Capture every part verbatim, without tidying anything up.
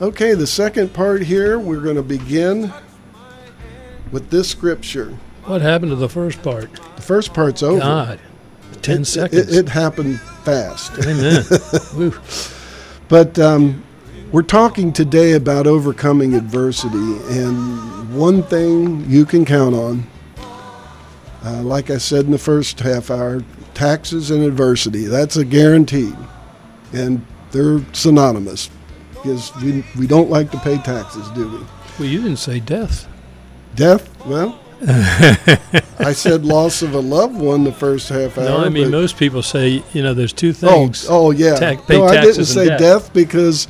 Okay, the second part here, we're going to begin with this scripture. What happened to the first part? The first part's over. God, ten it, seconds. It, it happened fast. Amen. Woo. But um, we're talking today about overcoming adversity, and one thing you can count on, uh, like I said in the first half hour, taxes and adversity. That's a guarantee, and they're synonymous because we, we don't like to pay taxes, do we? Well, you didn't say death. Death? Well, I said loss of a loved one the first half hour. No, I mean, most people say, you know, there's two things. Oh, oh yeah. Ta- pay no, taxes I didn't say death. death because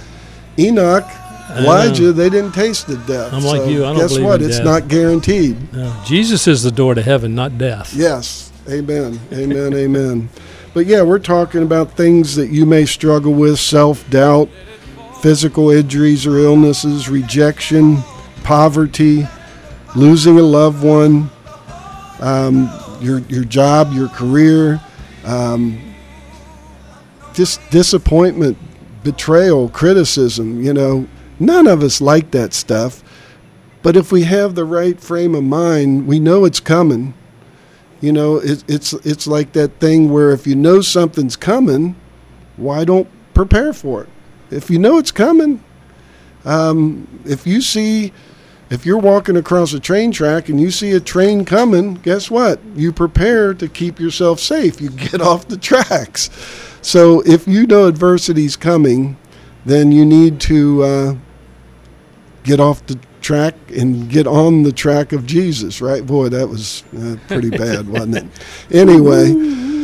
Enoch, Elijah, they didn't taste the death. I'm like so you. I don't guess believe what? In it's death. Not guaranteed. No, Jesus is the door to heaven, not death. Yes. Amen. Amen. Amen. But yeah, we're talking about things that you may struggle with: self-doubt, physical injuries or illnesses, rejection, poverty, losing a loved one, um, your your job, your career, um, dis- disappointment, betrayal, criticism. You know, none of us like that stuff. But if we have the right frame of mind, we know it's coming. You know, it, it's it's like that thing where if you know something's coming, why don't prepare for it? If you know it's coming, um, if you see... If you're walking across a train track and you see a train coming, guess what? You prepare to keep yourself safe. You get off the tracks. So if you know adversity's coming, then you need to uh, get off the track and get on the track of Jesus, right? Boy, that was uh, pretty bad, wasn't it? Anyway...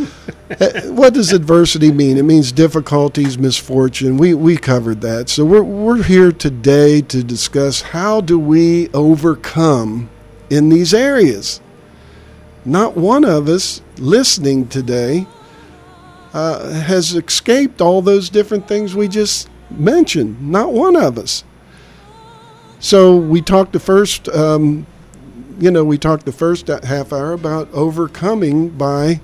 What does adversity mean? It means difficulties, misfortune. We we covered that. So we're we're here today to discuss how do we overcome in these areas. Not one of us listening today uh, has escaped all those different things we just mentioned. Not one of us. So we talked the first, um, you know, we talked the first half hour about overcoming by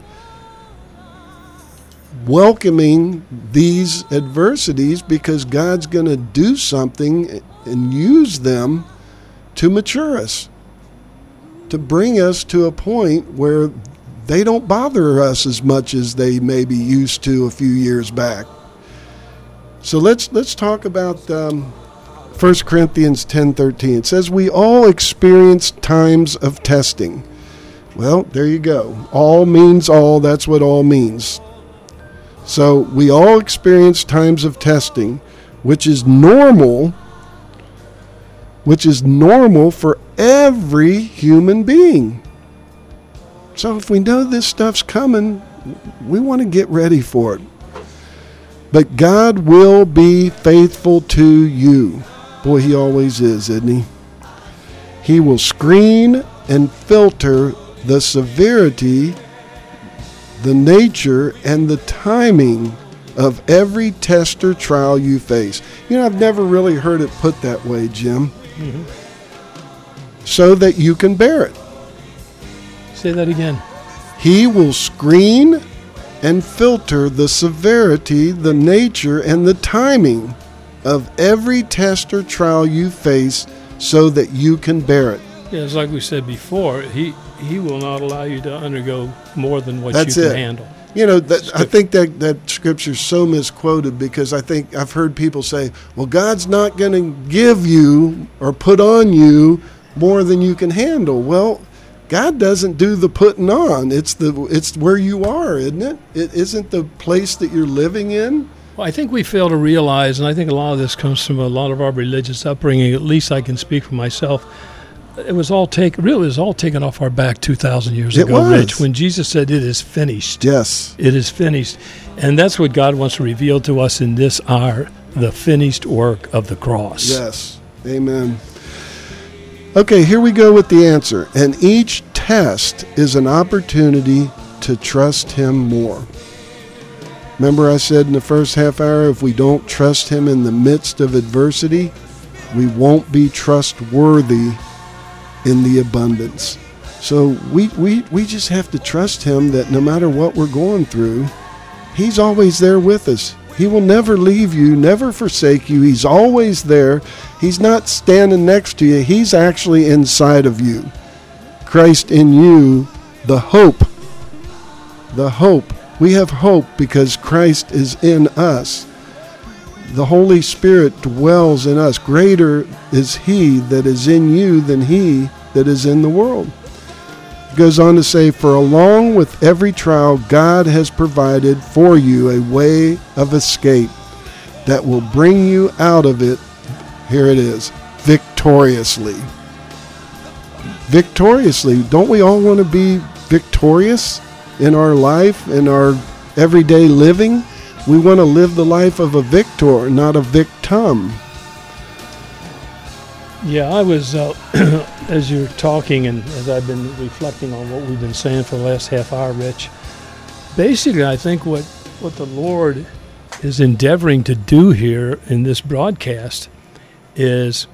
welcoming these adversities, because God's going to do something and use them to mature us, to bring us to a point where they don't bother us as much as they maybe used to a few years back. So let's let's talk about um, First Corinthians ten thirteen. It says, we all experience times of testing. Well, there you go. All means all. That's what all means. So we all experience times of testing, which is normal, which is normal for every human being. So if we know this stuff's coming, we want to get ready for it. But God will be faithful to you. Boy, he always is, isn't he? He will screen and filter the severity, the nature, and the timing of every test or trial you face. You know, I've never really heard it put that way, Jim. Mm-hmm. So that you can bear it. Say that again. He will screen and filter the severity, the nature, and the timing of every test or trial you face so that you can bear it. Yeah, it's like we said before, he... He will not allow you to undergo more than what That's you can it. handle. You know, that, I think that, that scripture is so misquoted, because I think I've heard people say, well, God's not going to give you or put on you more than you can handle. Well, God doesn't do the putting on. It's the it's where you are, isn't it? It isn't the place that you're living in. Well, I think we fail to realize, and I think a lot of this comes from a lot of our religious upbringing, at least I can speak for myself. It was all taken. Really, it was all taken off our back two thousand years it ago, was. Rich. When Jesus said, "It is finished." Yes, it is finished, and that's what God wants to reveal to us in this hour: the finished work of the cross. Yes, amen. Okay, here we go with the answer. And each test is an opportunity to trust Him more. Remember, I said in the first half hour, if we don't trust Him in the midst of adversity, we won't be trustworthy in the abundance. So we, we we just have to trust Him that no matter what we're going through, He's always there with us. He will never leave you, never forsake you. He's always there. He's not standing next to you. He's actually inside of you. Christ in you, the hope. The hope. We have hope because Christ is in us. The Holy Spirit dwells in us. Greater is He that is in you than he that is in the world. It goes on to say, for along with every trial, God has provided for you a way of escape that will bring you out of it, here it is, victoriously. Victoriously. Don't we all want to be victorious in our life, in our everyday living? We want to live the life of a victor, not a victim. Yeah, I was, uh, as you're talking and as I've been reflecting on what we've been saying for the last half hour, Rich, basically I think what, what the Lord is endeavoring to do here in this broadcast is,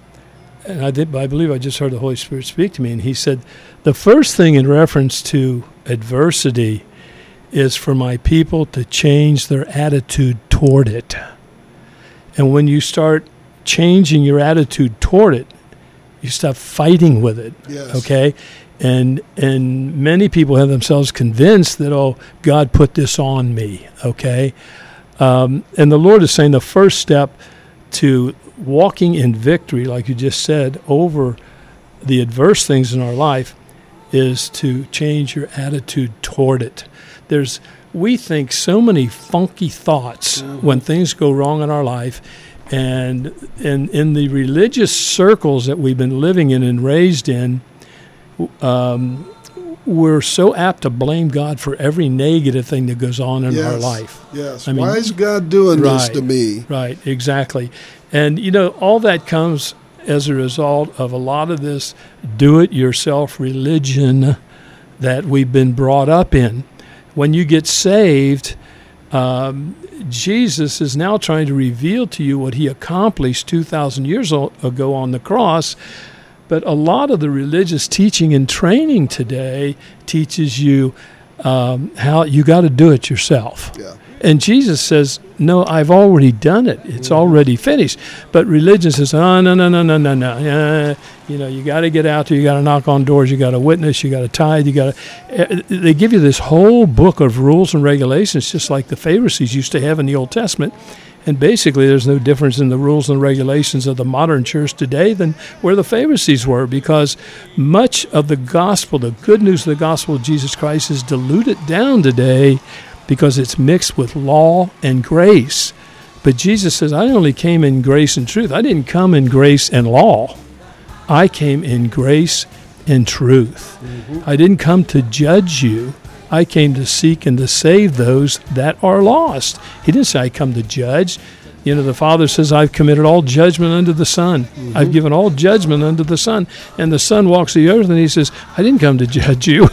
and I, did, I believe I just heard the Holy Spirit speak to me, and He said, the first thing in reference to adversity is for my people to change their attitude toward it. And when you start changing your attitude toward it, you stop fighting with it. Yes. Okay? And and many people have themselves convinced that, oh, God put this on me. Okay? Um, and the Lord is saying the first step to walking in victory, like you just said, over the adverse things in our life is to change your attitude toward it. There's, we think so many funky thoughts mm-hmm. when things go wrong in our life, and in in the religious circles that we've been living in and raised in, um, we're so apt to blame God for every negative thing that goes on in yes. our life. Yes. I mean, why is God doing right, this to me? Right. Exactly. And you know, all that comes as a result of a lot of this do-it-yourself religion that we've been brought up in. When you get saved, um, Jesus is now trying to reveal to you what He accomplished two thousand years ago on the cross. But a lot of the religious teaching and training today teaches you um, how you got to do it yourself. Yeah. And Jesus says, no, I've already done it. It's mm-hmm. already finished. But religion says, oh, no, no, no, no, no, no. Uh, you know, you got to get out there. You got to knock on doors. You got to witness. You got to tithe. You got to. Uh, they give you this whole book of rules and regulations, just like the Pharisees used to have in the Old Testament. And basically, there's no difference in the rules and regulations of the modern church today than where the Pharisees were, because much of the gospel, the good news of the gospel of Jesus Christ, is diluted down today, because it's mixed with law and grace. But Jesus says, I only came in grace and truth. I didn't come in grace and law. I came in grace and truth. Mm-hmm. I didn't come to judge you. I came to seek and to save those that are lost. He didn't say, I come to judge. You know, the Father says, I've committed all judgment unto the Son. Mm-hmm. I've given all judgment unto the Son. And the Son walks the earth and He says, I didn't come to judge you.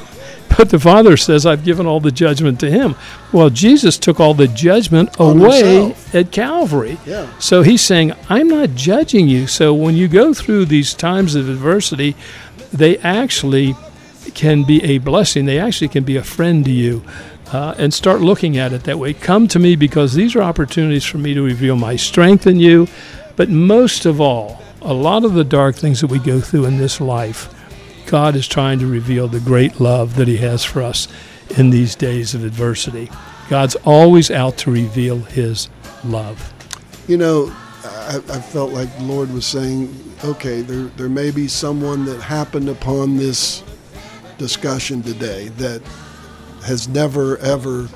But the Father says, I've given all the judgment to Him. Well, Jesus took all the judgment away at Calvary. Yeah. So He's saying, I'm not judging you. So when you go through these times of adversity, they actually can be a blessing. They actually can be a friend to you. Uh, and start looking at it that way. Come to me because these are opportunities for me to reveal my strength in you. But most of all, a lot of the dark things that we go through in this life, God is trying to reveal the great love that He has for us in these days of adversity. God's always out to reveal His love. You know, I, I felt like the Lord was saying, okay, there, there may be someone that happened upon this discussion today that has never, ever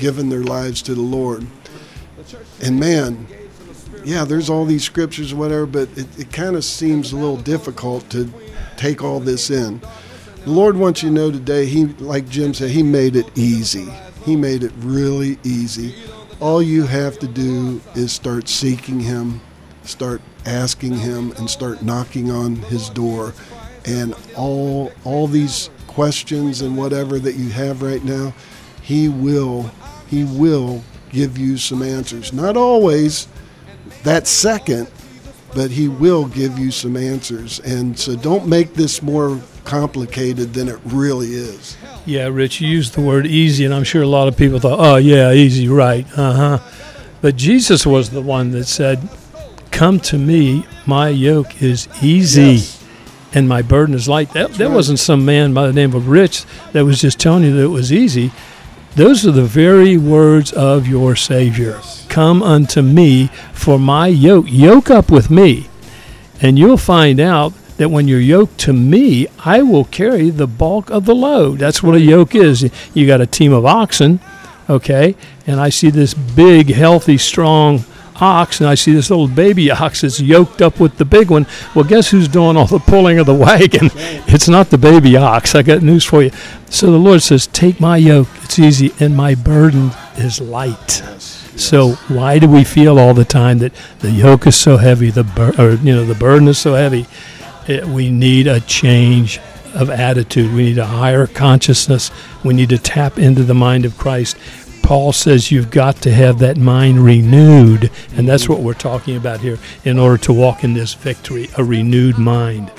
given their lives to the Lord. And man, yeah, there's all these scriptures, whatever, but it, it kind of seems a little difficult to take all this in. The Lord wants you to know today, He, like Jim said, He made it easy. He made it really easy. All you have to do is start seeking Him, start asking Him, and start knocking on His door. And all all these questions and whatever that you have right now, He will, He will give you some answers. Not always that second, but He will give you some answers. And so don't make this more complicated than it really is. Yeah, Rich, you used the word easy, and I'm sure a lot of people thought, oh, yeah, easy, right, uh-huh. But Jesus was the one that said, come to me, my yoke is easy, yes, and my burden is light. That, that right. wasn't some man by the name of Rich that was just telling you that it was easy. Those are the very words of your Savior. Yes. Come unto me for my yoke. Yoke up with me, and you'll find out that when you're yoked to me, I will carry the bulk of the load. That's what a yoke is. You got a team of oxen, okay, and I see this big, healthy, strong ox, and I see this little baby ox that's yoked up with the big one. Well, guess who's doing all the pulling of the wagon? It's not the baby ox. I got news for you. So the Lord says, take my yoke. It's easy, and my burden is light. Yes, yes. So why do we feel all the time that the yoke is so heavy, the bur- or you know the burden is so heavy? It, we need a change of attitude. We need a higher consciousness. We need to tap into the mind of Christ. Paul says you've got to have that mind renewed, and that's what we're talking about here in order to walk in this victory, a renewed mind.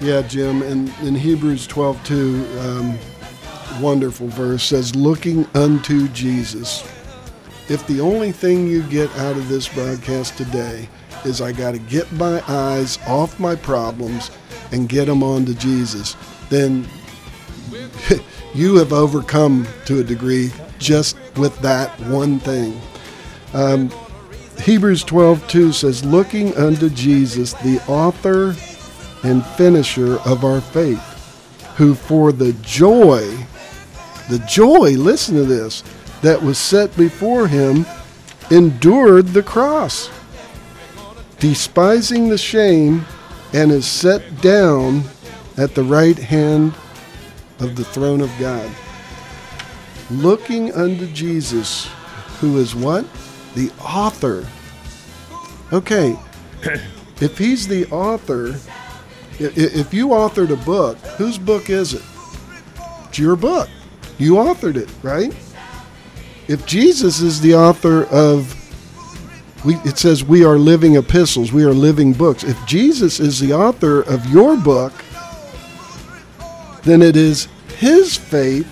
Yeah, Jim, and in Hebrews twelve two, um, wonderful verse, says, looking unto Jesus. If the only thing you get out of this broadcast today is I got to get my eyes off my problems and get them onto Jesus, then you have overcome to a degree just with that one thing. Um, Hebrews twelve two says, looking unto Jesus, the author and finisher of our faith, who for the joy, the joy, listen to this, that was set before him, endured the cross, despising the shame, and is set down at the right hand of the throne of God. Looking unto Jesus, who is what? The author. Okay, if he's the author, if you authored a book, whose book is it? It's your book. You authored it, right? If Jesus is the author of We, it says we are living epistles, we are living books. If Jesus is the author of your book, then it is his faith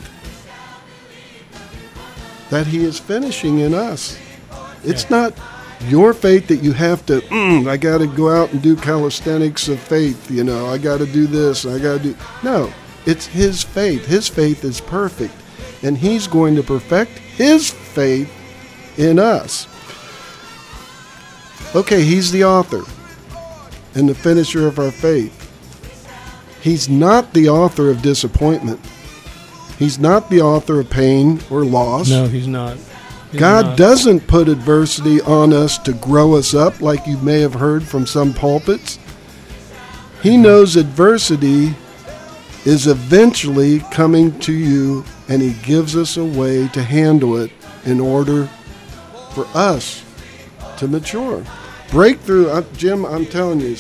that he is finishing in us. It's yeah. not your faith that you have to, mm, I got to go out and do calisthenics of faith, you know, I got to do this, I got to do... No, it's his faith. His faith is perfect, and he's going to perfect his faith in us. Okay, he's the author and the finisher of our faith. He's not the author of disappointment. He's not the author of pain or loss. No, he's not. He's God not. Doesn't put adversity on us to grow us up like you may have heard from some pulpits. He knows adversity is eventually coming to you, and he gives us a way to handle it in order for us to mature. Breakthrough, uh, Jim, I'm telling you,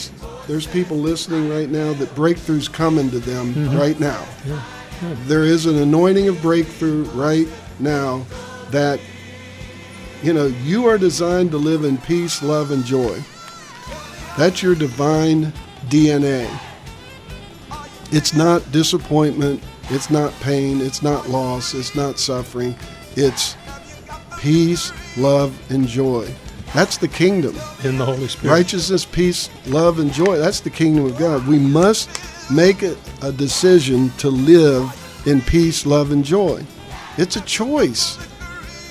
there's people listening right now that breakthrough's coming to them mm-hmm. right now. Yeah. Yeah. There is an anointing of breakthrough right now that, you know, you are designed to live in peace, love, and joy. That's your divine D N A. It's not disappointment. It's not pain. It's not loss. It's not suffering. It's peace, love, and joy. That's the kingdom. In the Holy Spirit. Righteousness, peace, love, and joy. That's the kingdom of God. We must make a, a decision to live in peace, love, and joy. It's a choice.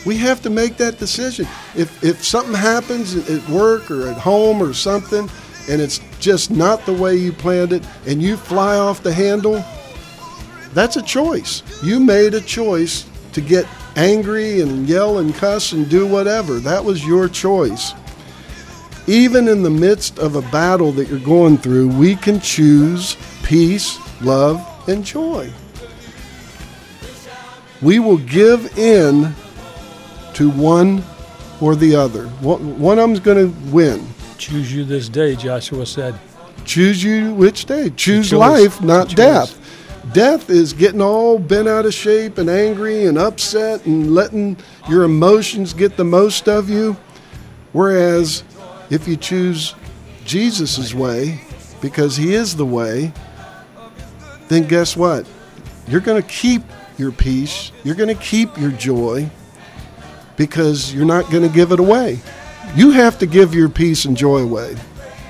We have to make that decision. If if something happens at work or at home or something, and it's just not the way you planned it, and you fly off the handle, that's a choice. You made a choice to get angry and yell and cuss and do whatever. That was your choice. Even in the midst of a battle that you're going through, we can choose peace, love, and joy. We will give in to one or the other. One of them's going to win. Choose you this day, Joshua said. Choose you which day? Choose life, not death. Death is getting all bent out of shape and angry and upset and letting your emotions get the most of you. Whereas if you choose Jesus' way, because he is the way, then guess what? You're going to keep your peace. You're going to keep your joy. because you're not going to give it away. You have to give your peace and joy away.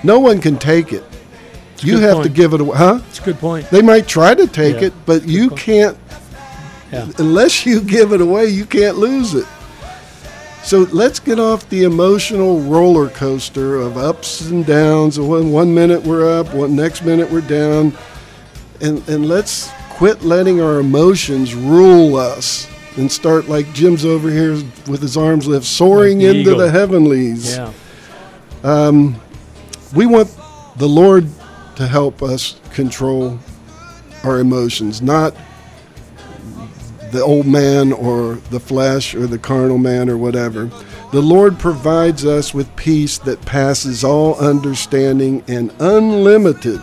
No one can take it. It's you have point. to give it away. Huh? It's a good point. They might try to take yeah. it, but you point. can't. Yeah. Unless you give it away, you can't lose it. So let's get off the emotional roller coaster of ups and downs. One, one minute we're up, one next minute we're down. And, and let's quit letting our emotions rule us and start, like Jim's over here with his arms lifted, soaring like the into eagle. the heavenlies. Yeah. Um, we want the Lord to help us control our emotions, not the old man or the flesh or the carnal man or whatever. The Lord provides us with peace that passes all understanding and unlimited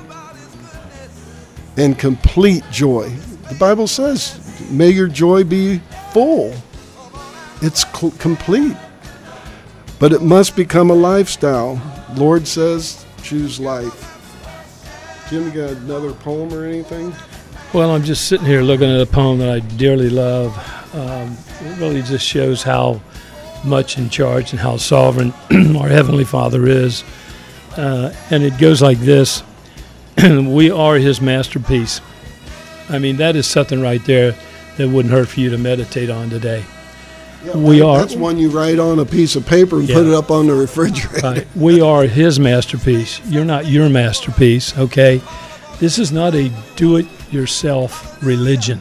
and complete joy. The Bible says, may your joy be full. It's cl- complete. But it must become a lifestyle. Lord says, choose life. Jim, you got another poem or anything? Well, I'm just sitting here looking at a poem that I dearly love. Um, it really just shows how much in charge and how sovereign our Heavenly Father is. Uh, and it goes like this. We are His masterpiece. I mean, that is something right there that wouldn't hurt for you to meditate on today. Yeah, we are. That's one you write on a piece of paper and yeah. put it up on the refrigerator. Right. We are His masterpiece. You're not your masterpiece, okay? This is not a do-it-yourself religion,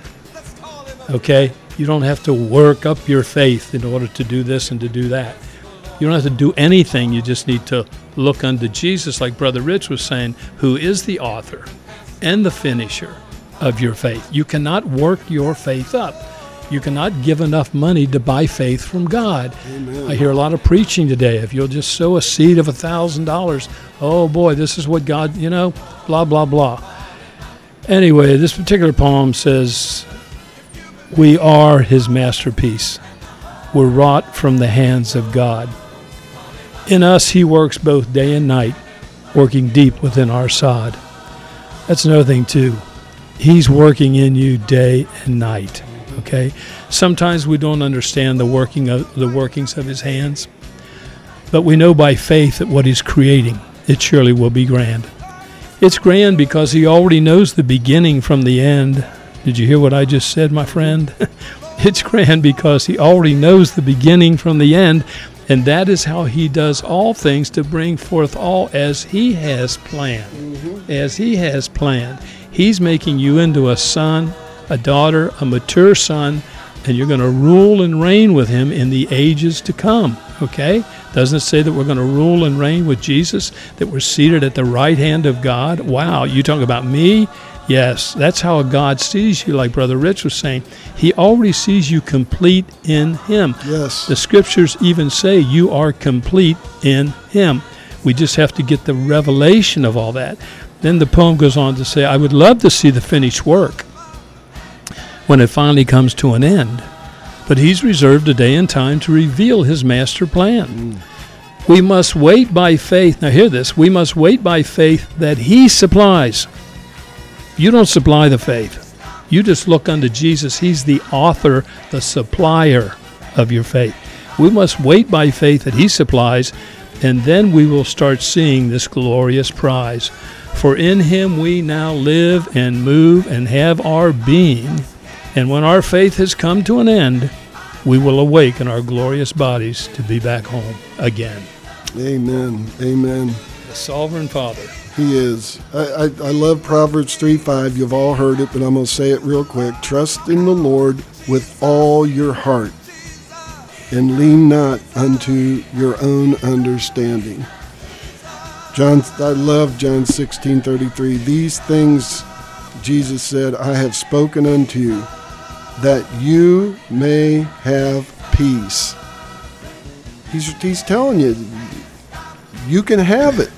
okay? You don't have to work up your faith in order to do this and to do that. You don't have to do anything. You just need to look unto Jesus, like Brother Rich was saying, who is the author and the finisher of your faith. You cannot work your faith up. You cannot give enough money to buy faith from God. Amen. I hear a lot of preaching today. If you'll just sow a seed of a thousand dollars, oh boy, this is what God, you know, blah, blah, blah. Anyway, this particular poem says, we are His masterpiece. We're wrought from the hands of God. In us He works both day and night, working deep within our sod. That's another thing too. He's working in you day and night. Okay, sometimes we don't understand the working of the workings of His hands, but we know by faith that what He's creating, it surely will be grand. It's grand because He already knows the beginning from the end. Did you hear what I just said, my friend? It's grand because He already knows the beginning from the end, and that is how He does all things to bring forth all as He has planned. Mm-hmm. As He has planned. He's making you into a son, a daughter, a mature son, and you're going to rule and reign with Him in the ages to come, okay? Doesn't it say that we're going to rule and reign with Jesus, that we're seated at the right hand of God? Wow, you talking about me? Yes, that's how God sees you, like Brother Rich was saying. He already sees you complete in Him. Yes. The Scriptures even say you are complete in Him. We just have to get the revelation of all that. Then the poem goes on to say, I would love to see the finished work when it finally comes to an end, but He's reserved a day and time to reveal His master plan. Mm. We must wait by faith. Now hear this. We must wait by faith that He supplies. You don't supply the faith. You just look unto Jesus. He's the author, the supplier of your faith. We must wait by faith that He supplies, and then we will start seeing this glorious prize. For in Him we now live and move and have our being. And when our faith has come to an end, we will awake in our glorious bodies to be back home again. Amen. Amen. The Sovereign Father. He is. I, I, I love Proverbs three five. You've all heard it, but I'm going to say it real quick. Trust in the Lord with all your heart and lean not unto your own understanding. John, I love John sixteen thirty-three. These things Jesus said, I have spoken unto you, that you may have peace. He's, he's telling you, you can have it.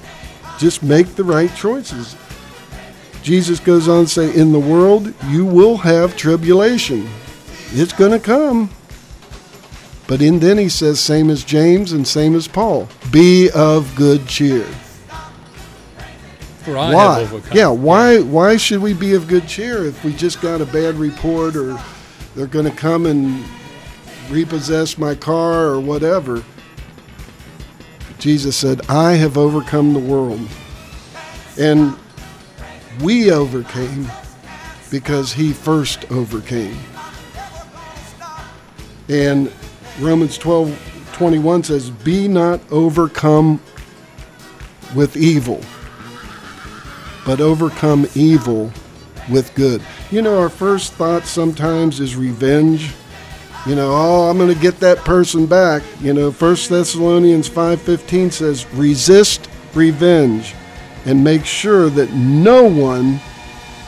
Just make the right choices. Jesus goes on to say, in the world you will have tribulation. It's going to come. But in, then he says, same as James and same as Paul, be of good cheer. For I why? Have overcome. Yeah, why Why should we be of good cheer if we just got a bad report or they're going to come and repossess my car or whatever. Jesus said, I have overcome the world. And we overcame because he first overcame. And Romans twelve twenty-one says, be not overcome with evil, but overcome evil with good. You know, our first thought sometimes is revenge. You know, oh, I'm going to get that person back. You know, First Thessalonians five fifteen says, resist revenge and make sure that no one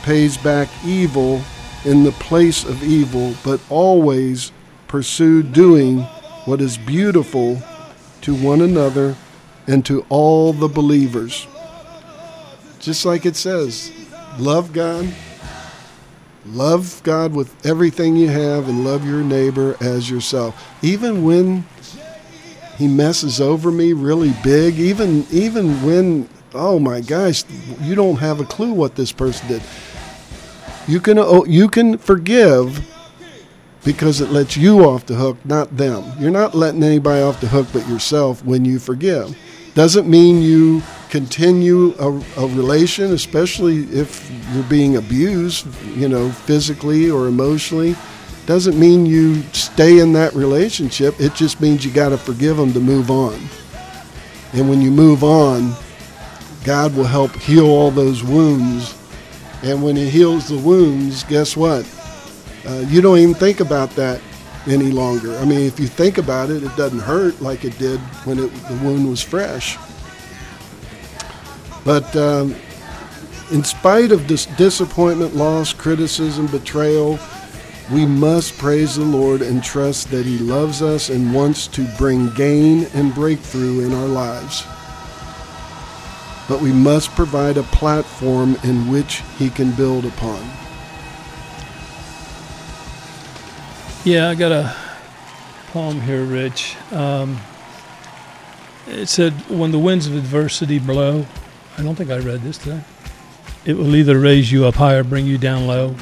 pays back evil in the place of evil, but always pursue doing what is beautiful to one another and to all the believers. Just like it says, love God. Love God with everything you have and love your neighbor as yourself. Even when he messes over me really big, even even when, oh my gosh, you don't have a clue what this person did. You can you can forgive because it lets you off the hook, not them. You're not letting anybody off the hook but yourself when you forgive. Doesn't mean you continue a, a relation, especially if you're being abused, you know, physically or emotionally. Doesn't mean you stay in that relationship. It just means you got to forgive them to move on. And when you move on, God will help heal all those wounds. And when he heals the wounds, guess what? Uh, you don't even think about that any longer. I mean, if you think about it, it doesn't hurt like it did when it, the wound was fresh. But um, in spite of dis- disappointment, loss, criticism, betrayal, we must praise the Lord and trust that he loves us and wants to bring gain and breakthrough in our lives. But we must provide a platform in which he can build upon. Yeah, I got a poem here, Rich. Um, it said, when the winds of adversity blow, I don't think I read this today. It will either raise you up high or bring you down low.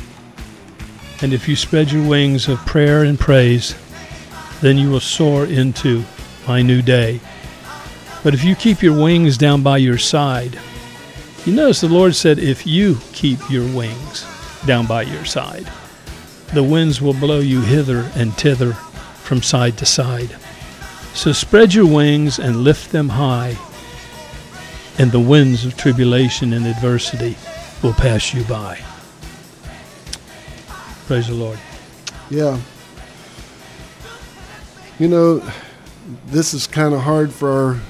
And if you spread your wings of prayer and praise, then you will soar into my new day. But if you keep your wings down by your side, you notice the Lord said, if you keep your wings down by your side, the winds will blow you hither and thither from side to side. So spread your wings and lift them high, and the winds of tribulation and adversity will pass you by. Praise the Lord. Yeah. You know, this is kind of hard for our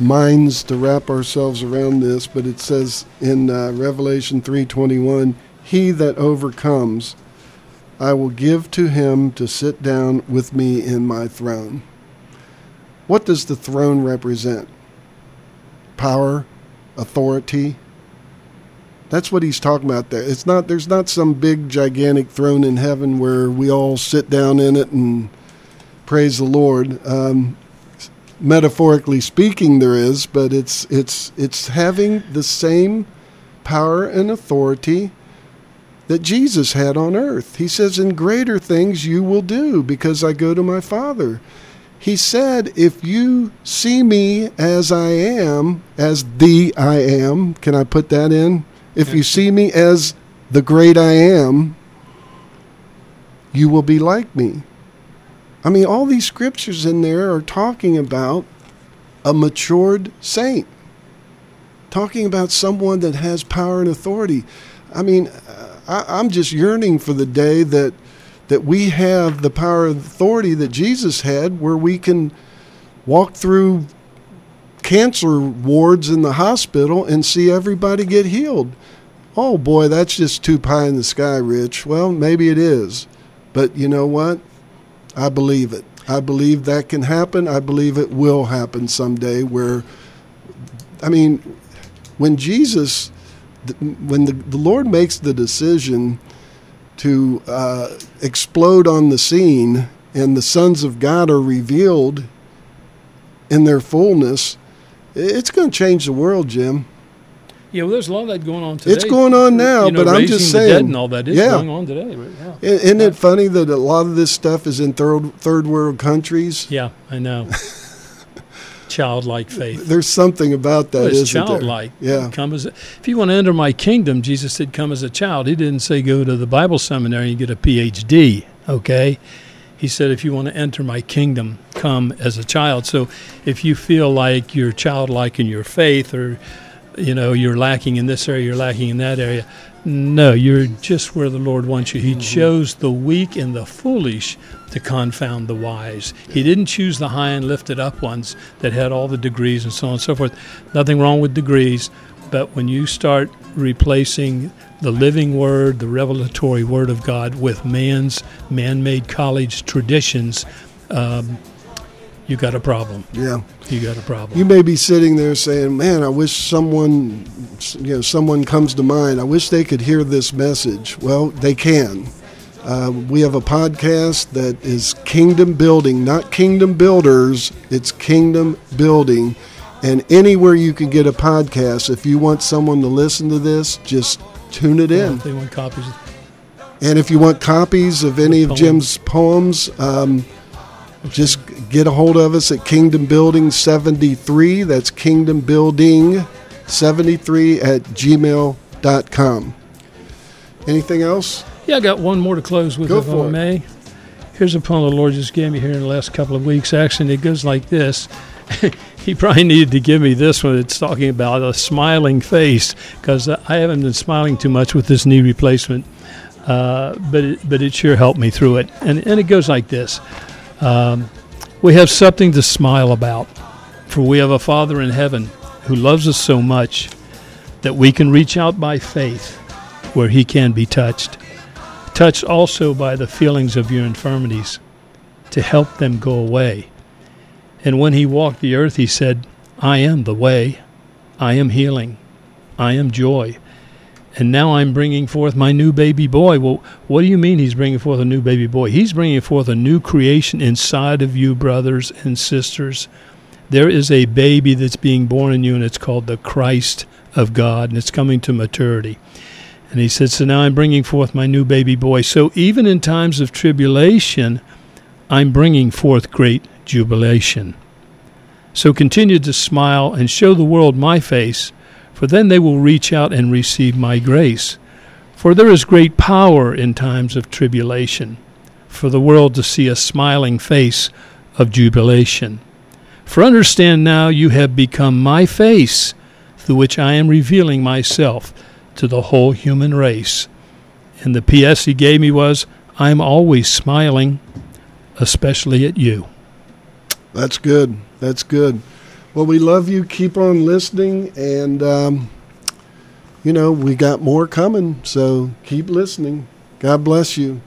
minds to wrap ourselves around this, but it says in uh, Revelation three twenty-one, he that overcomes, I will give to him to sit down with me in my throne. What does the throne represent? Power, authority. That's what he's talking about there. It's not, there's not some big gigantic throne in heaven where we all sit down in it and praise the Lord. Um, metaphorically speaking, there is, but it's it's it's having the same power and authority that Jesus had on earth. He says, "In greater things you will do, because I go to my Father." He said, if you see me as I am, as the I am, can I put that in? If you see me as the great I am, you will be like me. I mean, all these scriptures in there are talking about a matured saint, talking about someone that has power and authority. I mean, I, I'm just yearning for the day that that we have the power and authority that Jesus had, where we can walk through cancer wards in the hospital and see everybody get healed. Oh boy, that's just too pie in the sky, Rich. Well, maybe it is. But you know what? I believe it. I believe that can happen. I believe it will happen someday, where, I mean, when Jesus, when the, the Lord makes the decision to uh, explode on the scene, and the sons of God are revealed in their fullness, it's going to change the world, Jim. Yeah, well, there's a lot of that going on today. It's going on now, you know, but I'm just saying. Raising the dead and all that is yeah. going on today. Yeah. Isn't it funny that a lot of this stuff is in third, third world countries? Yeah, I know. Childlike faith. There's something about that, well, it's isn't childlike. There? Yeah. Come as a, if you want to enter my kingdom, Jesus said, come as a child. He didn't say go to the Bible seminary and get a P H D, okay? He said, if you want to enter my kingdom, come as a child. So if you feel like you're childlike in your faith, or you know, you're lacking in this area, you're lacking in that area. No, you're just where the Lord wants you. He mm-hmm. chose the weak and the foolish to confound the wise. He didn't choose the high and lifted up ones that had all the degrees and so on and so forth. Nothing wrong with degrees, but when you start replacing the living word, the revelatory word of God, with man's man-made college traditions, um, you got a problem. Yeah. You got a problem. You may be sitting there saying, man, I wish someone, you know, someone comes to mind. I wish they could hear this message. Well, they can. Uh, we have a podcast that is Kingdom Building, not Kingdom Builders. It's Kingdom Building. And anywhere you can get a podcast, if you want someone to listen to this, just tune it in. Yeah, if they want copies. And if you want copies of any of Jim's poems, um, just get a hold of us at Kingdom Building seventy-three. That's Kingdom Building seventy-three at gmail dot com. Anything else? Yeah, I got one more to close with. Go if I may. It. Here's a poem the Lord just gave me here in the last couple of weeks. Actually, it goes like this. He probably needed to give me this one. It's talking about a smiling face, because I haven't been smiling too much with this knee replacement, uh, but it, but it sure helped me through it. And and it goes like this. Um, we have something to smile about, for we have a Father in heaven who loves us so much that we can reach out by faith where he can be touched, touched also by the feelings of your infirmities to help them go away. And when he walked the earth, he said, I am the way, I am healing, I am joy. And now I'm bringing forth my new baby boy. Well, what do you mean he's bringing forth a new baby boy? He's bringing forth a new creation inside of you, brothers and sisters. There is a baby that's being born in you, and it's called the Christ of God, and it's coming to maturity. And he said, so now I'm bringing forth my new baby boy. So even in times of tribulation, I'm bringing forth great jubilation. So continue to smile and show the world my face, for then they will reach out and receive my grace. For there is great power in times of tribulation, for the world to see a smiling face of jubilation. For understand now you have become my face, through which I am revealing myself to the whole human race. And the P S he gave me was, I'm always smiling, especially at you. That's good. That's good. Well, we love you. Keep on listening, and, um, you know, we got more coming, so keep listening. God bless you.